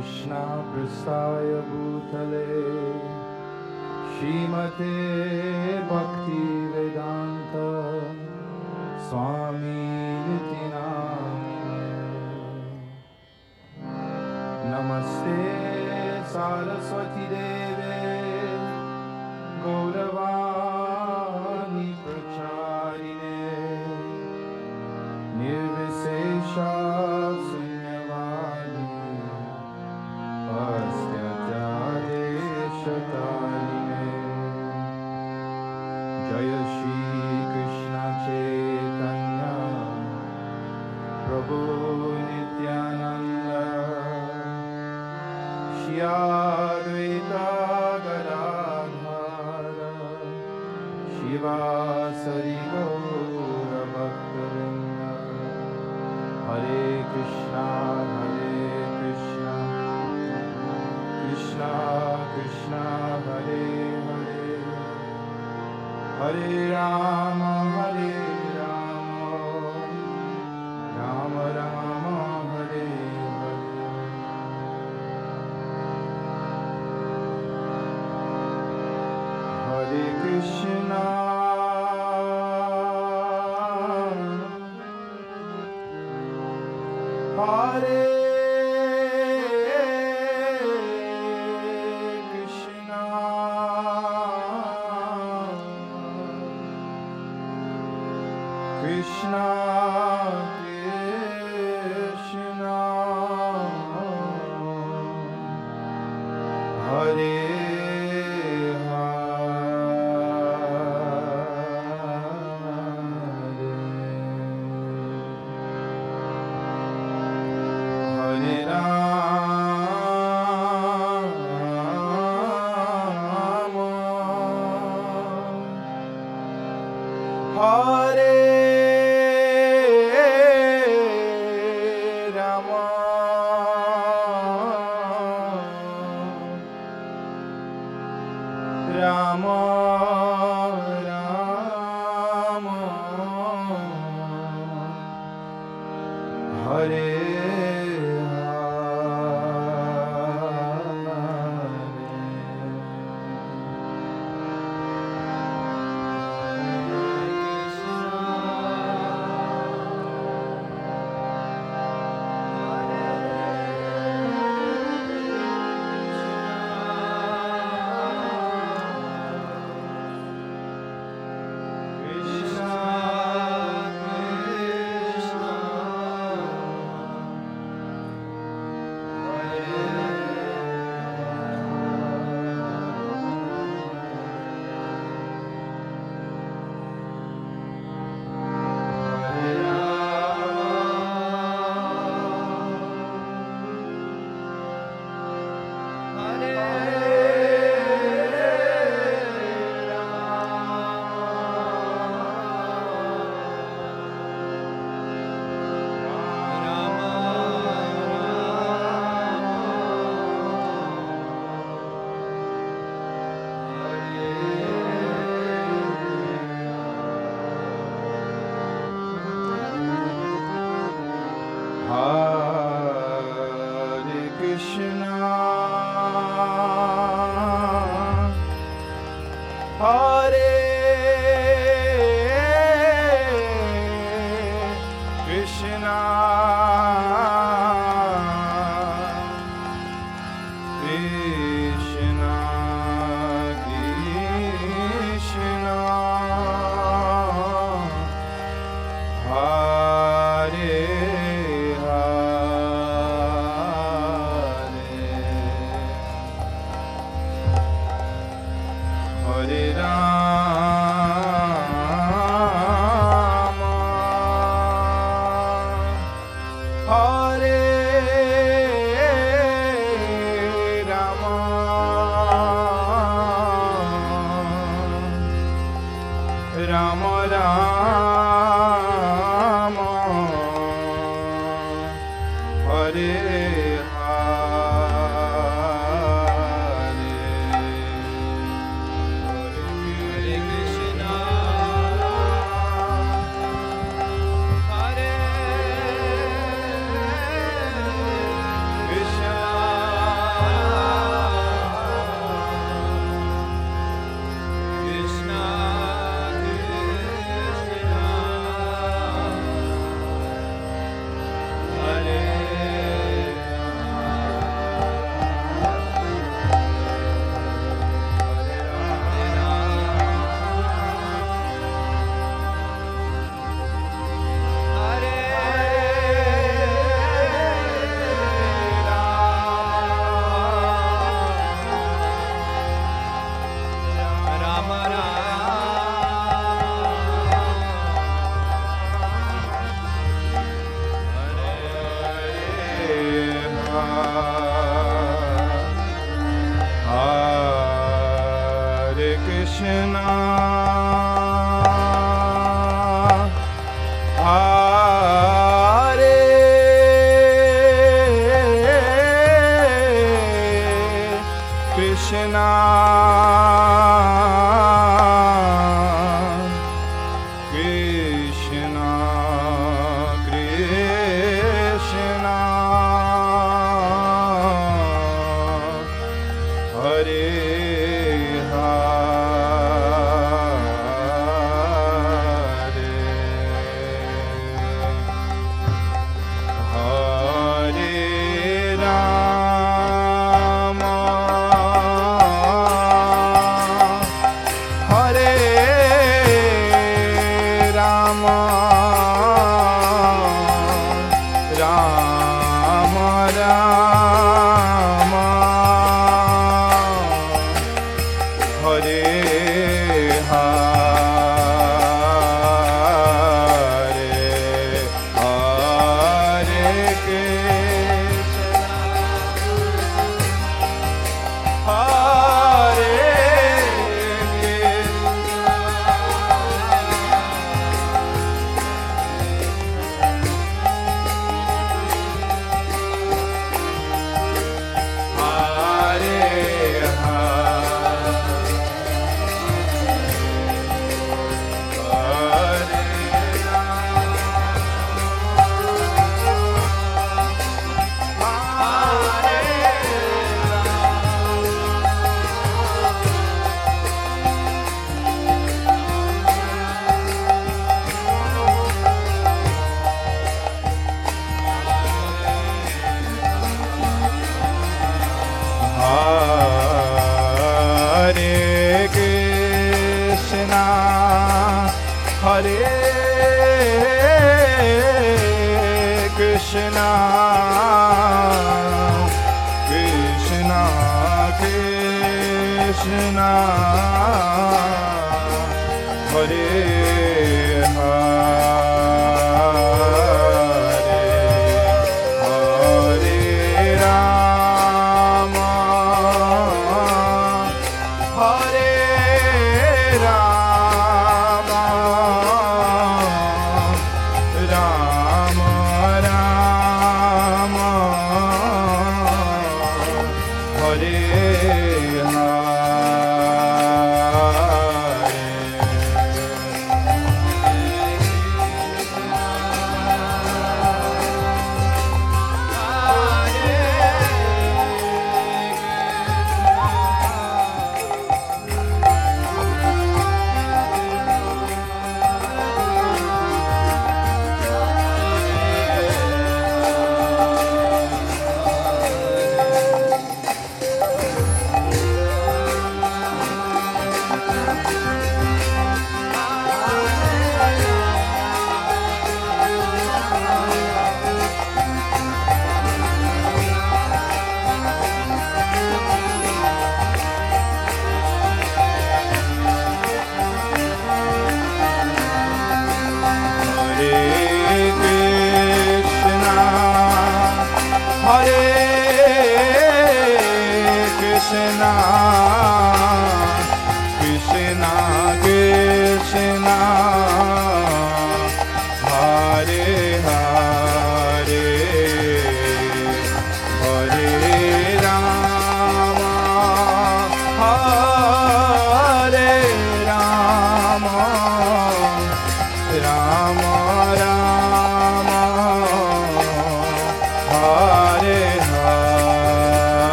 Krishna Prasthaya Bhutale Srimati Bhakti Vedanta Swami Niti Namine Namaste Saraswati Deve Gauravani Pracharine Nirvishesha Hare Rama, Hare Rama, Rama Rama, Hare Hare, Hare Krishna. Hare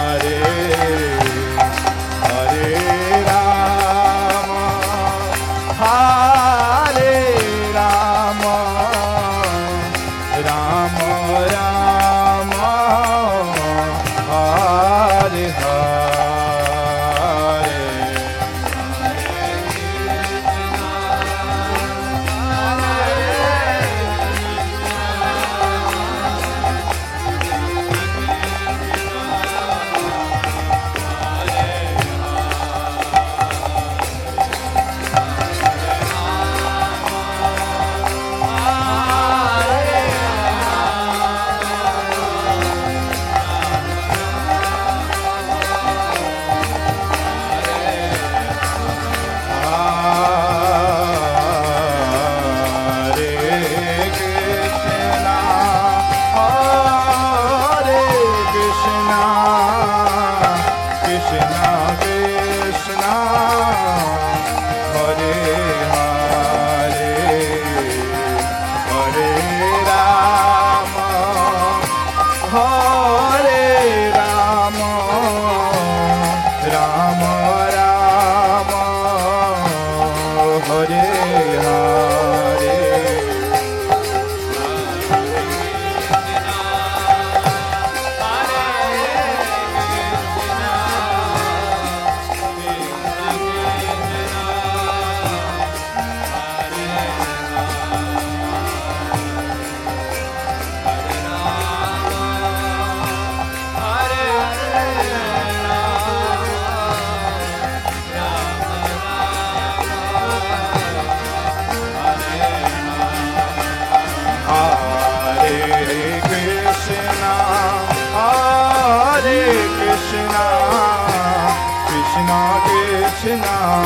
Hare Hare Rama Ram Ram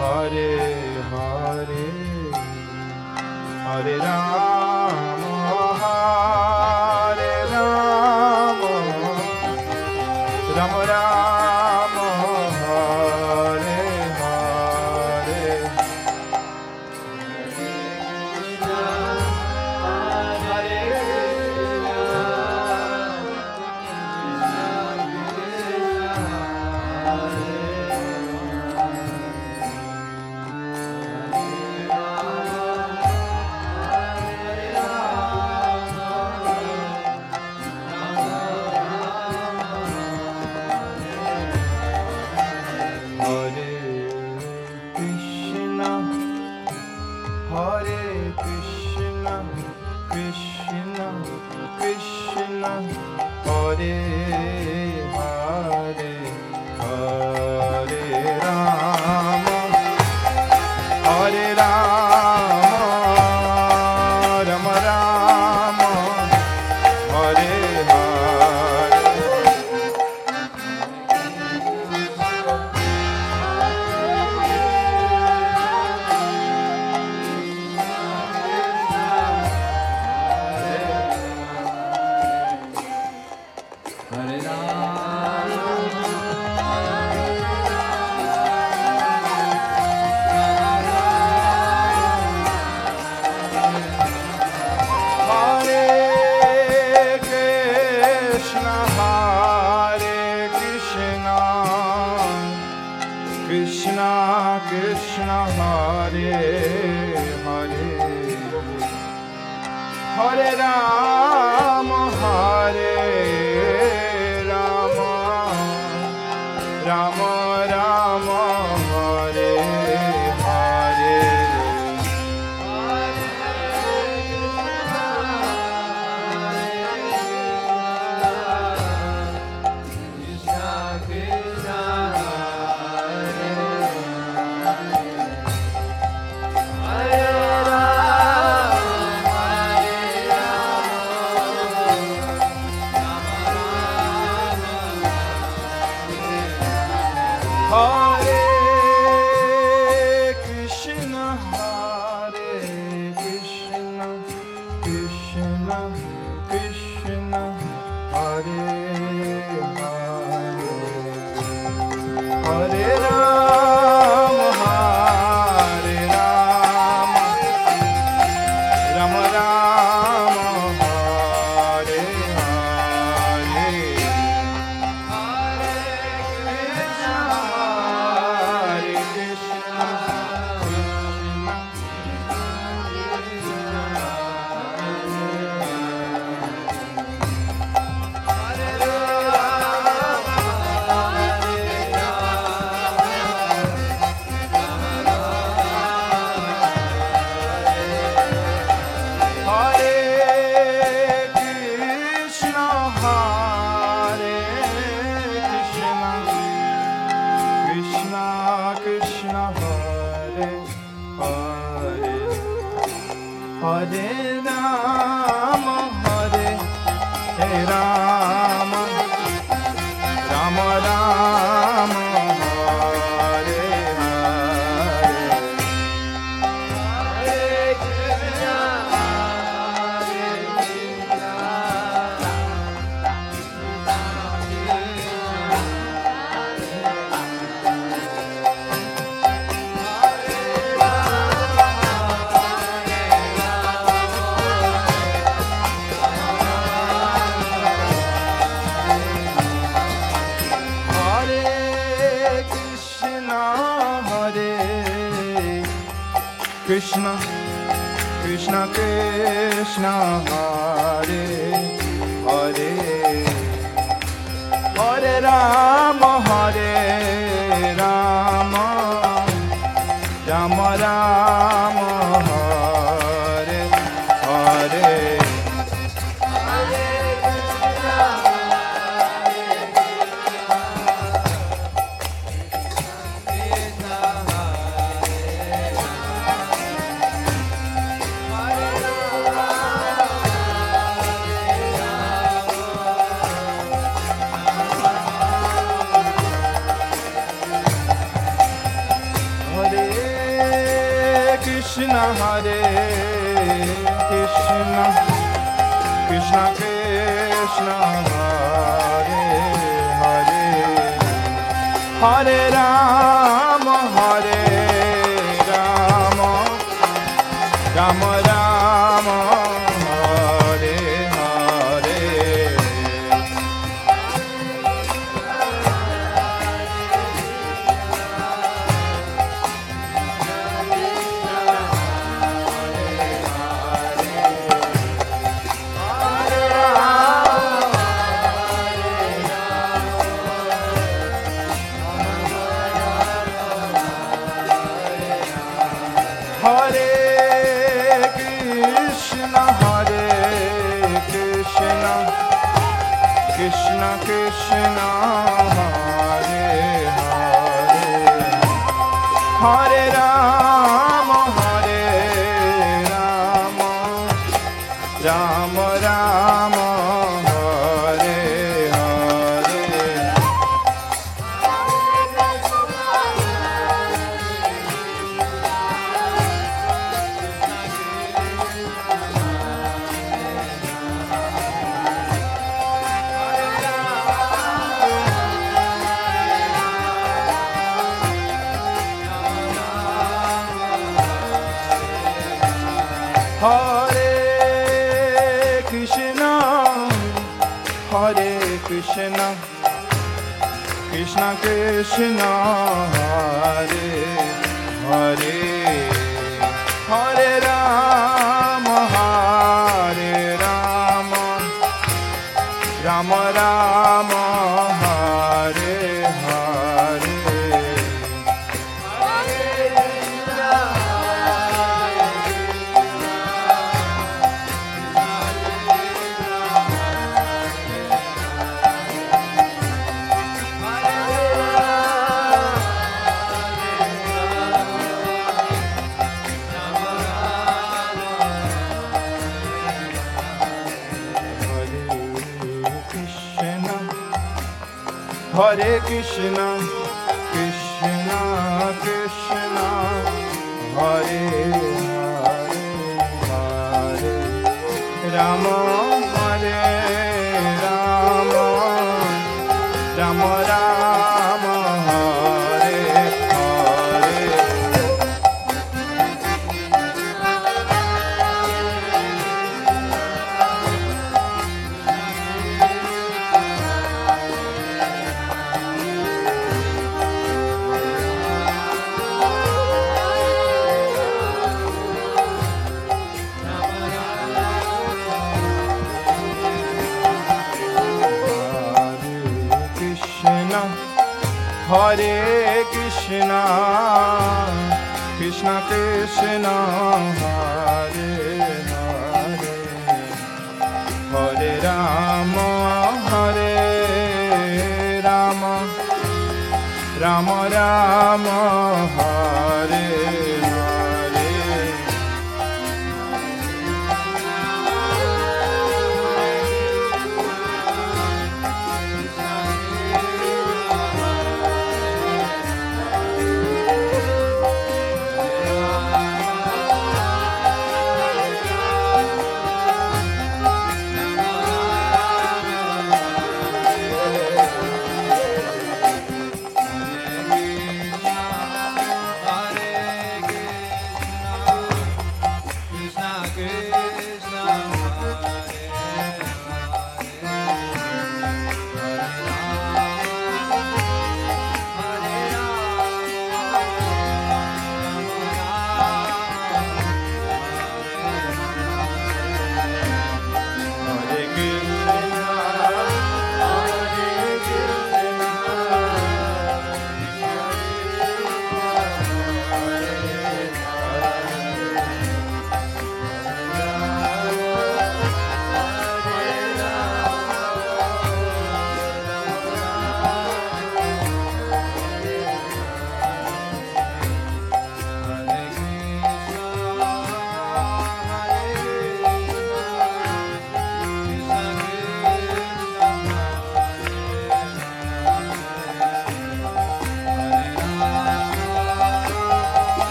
Hare Hare Hare Rama Hare Rama Rama Rama Hare Hare Krishna, Krishna, Krishna, Hare, Hare, Hare Rama, Hare Rama, Rama Rama, Hare, Hare. Hare Krishna, Krishna Krishna Hare Hare, Hare Rama Hare Rama, Rama Rama Hare Hare. Krishna Krishna Hare Hare, Hare Rama Hare Rama, Rama Rama Hare Hare. Hare Krishna, Krishna Krishna Hare Hare, Hare Rama Hare Rama, Rama Rama Hare Hare. Hare Krishna, Krishna Krishna, Hare Hare, Hare Rama, Hare Rama, Rama Rama, Hare Hare. Hare Krishna, Krishna Krishna, Hare Hare, Hare Rama, Hare Rama, Rama Rama, Hare Hare.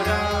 Hare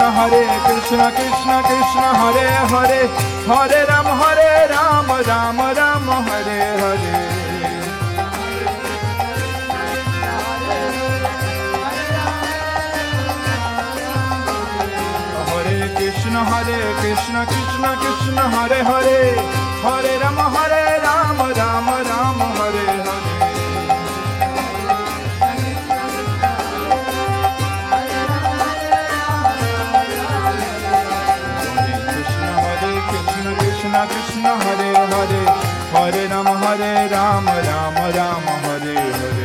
Hare Krishna, Krishna Krishna, Hare Hare, Hare Ram, Ram Ram, Hare Hare. Hare Krishna, Hare Krishna, Krishna Krishna, Hare Hare, Hare Ram, Ram Ram, Hare Hare. Krishna Krishna Hare Hare, Hare Ram Ram Ram Hare Hare.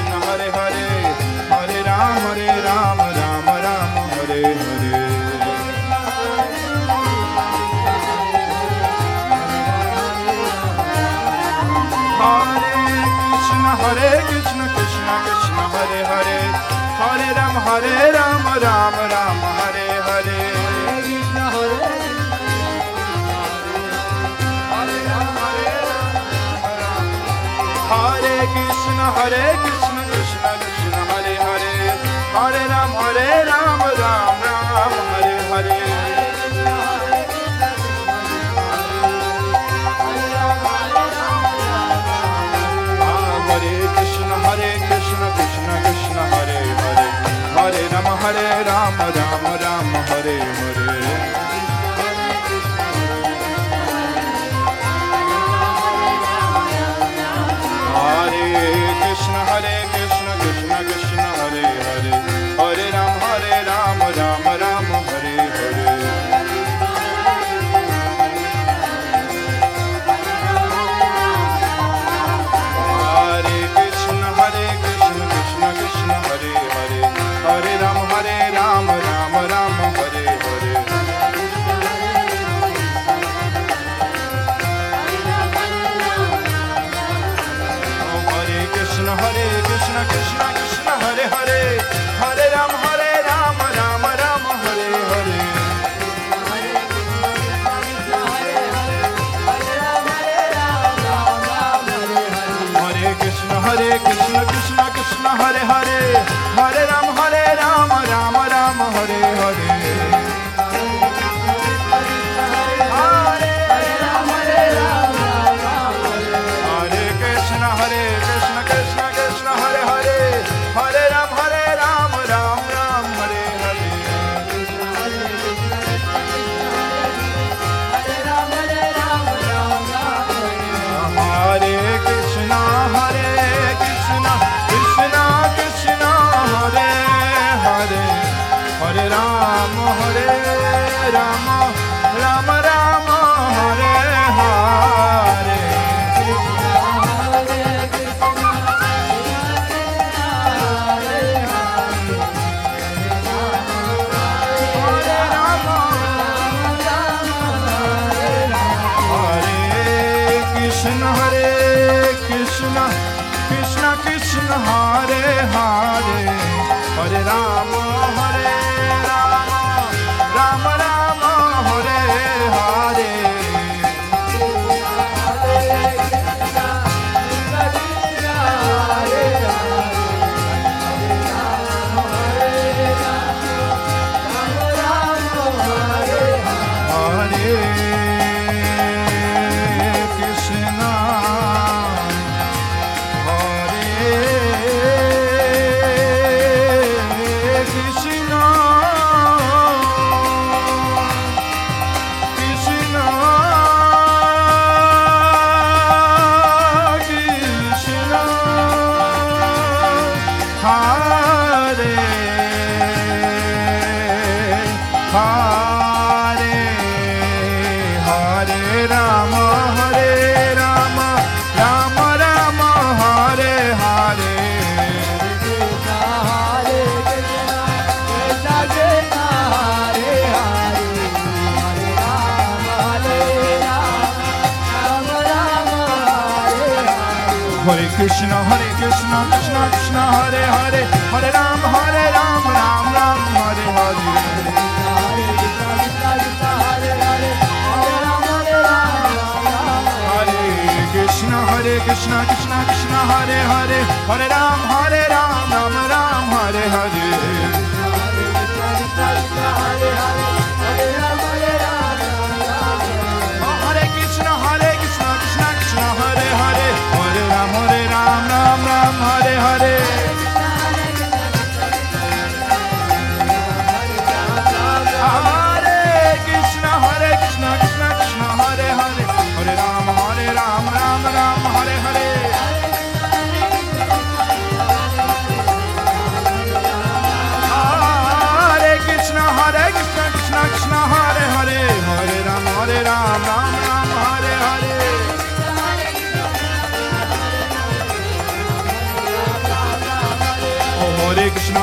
Hare Hare, Hare Rama, Rama Rama, Hare Hare. Hare Krishna, Krishna Krishna, Hare Hare, Hare Rama, Rama Rama, Hare Hare. Hare Krishna, Hare Krishna, Hare Rama, Hare Krishna, Hare Krishna, Krishna Krishna, Hare Hare, Hare Rama, Rama Rama, Hare Hare. Hare Rama, Rama Rama, Hare Hare. Hare Krishna, Krishna Krishna, Hare Hare. Hare Rama, Rama Rama, Hare Hare. Hare Krishna, Krishna Krishna, Hare Hare. Hare Rama, Rama Rama, Hare Hare. Hare Krishna, Krishna Krishna, Hare Hare. Hare Rama, Rama Rama, Hare Hare. Hare Krishna, Krishna Krishna, Hare Hare. Hare Rama, Rama Rama, Hare Hare. Hare Krishna, Krishna Krishna, Hare Hare. Hare Rama, Rama Rama, Hare Hare. Hare Krishna, Hare Krishna, Krishna Krishna, Hare Hare. Hare Rama, Hare Rama, Rama Rama, Hare Hare. Hare Krishna, Hare Hare. Hare Rama, Rama Rama, Hare Hare. Hare Krishna, Krishna Krishna, Hare Hare. Hare Rama, Hare Rama, Rama Rama, Hare Hare. Hare Krishna, Krishna Krishna, Hare Hare. Hare Krishna. Hare Krishna, Krishna Krishna, Hare Hare, Hare Ram, Ram Ram, Hare Hare. Hare Krishna, Krishna Krishna, Hare Hare, Hare Ram, Ram Ram. Hare Krishna, Krishna Krishna, Hare Hare, Hare Ram, Ram Ram, Hare Hare. Hare Krishna, Krishna Krishna, Hare Hare, Hare Ram, Ram Ram. Hare Krishna, Krishna Krishna, Hare Hare. Hare Ram, Ram Ram, Hare Hare. Hare Krishna, Krishna Krishna, Hare Hare. Hare Ram, Ram Ram. Hare Krishna,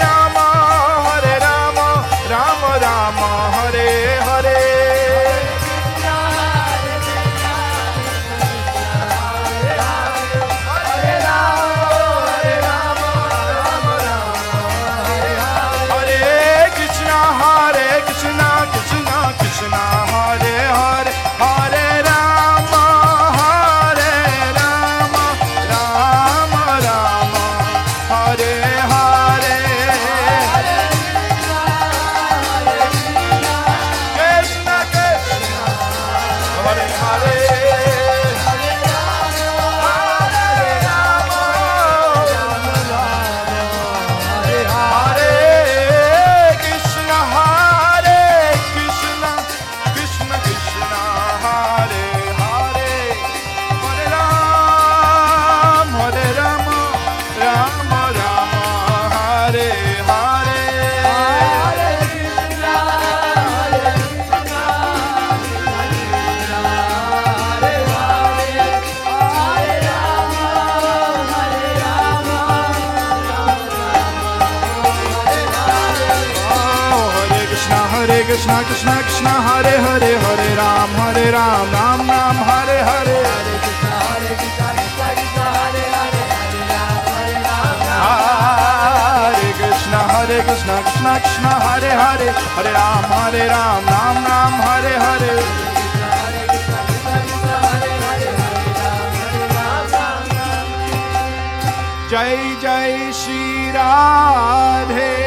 Rama. Ram Ram Hare Hare. Hare Krishna, Hare Krishna, Krishna Krishna, Hare Hare, Hare Ram, Hare Ram, Ram Ram, Hare Hare. Krishna, Krishna, Krishna, Hare Hare, Hare Ram, Ram Ram, Hare Hare. Hare Krishna, Krishna, Hare Hare, Hare Krishna, Krishna Krishna, Hare Hare, Hare Ram, Ram Ram, Hare Hare. Jai Jai Shri Radhe.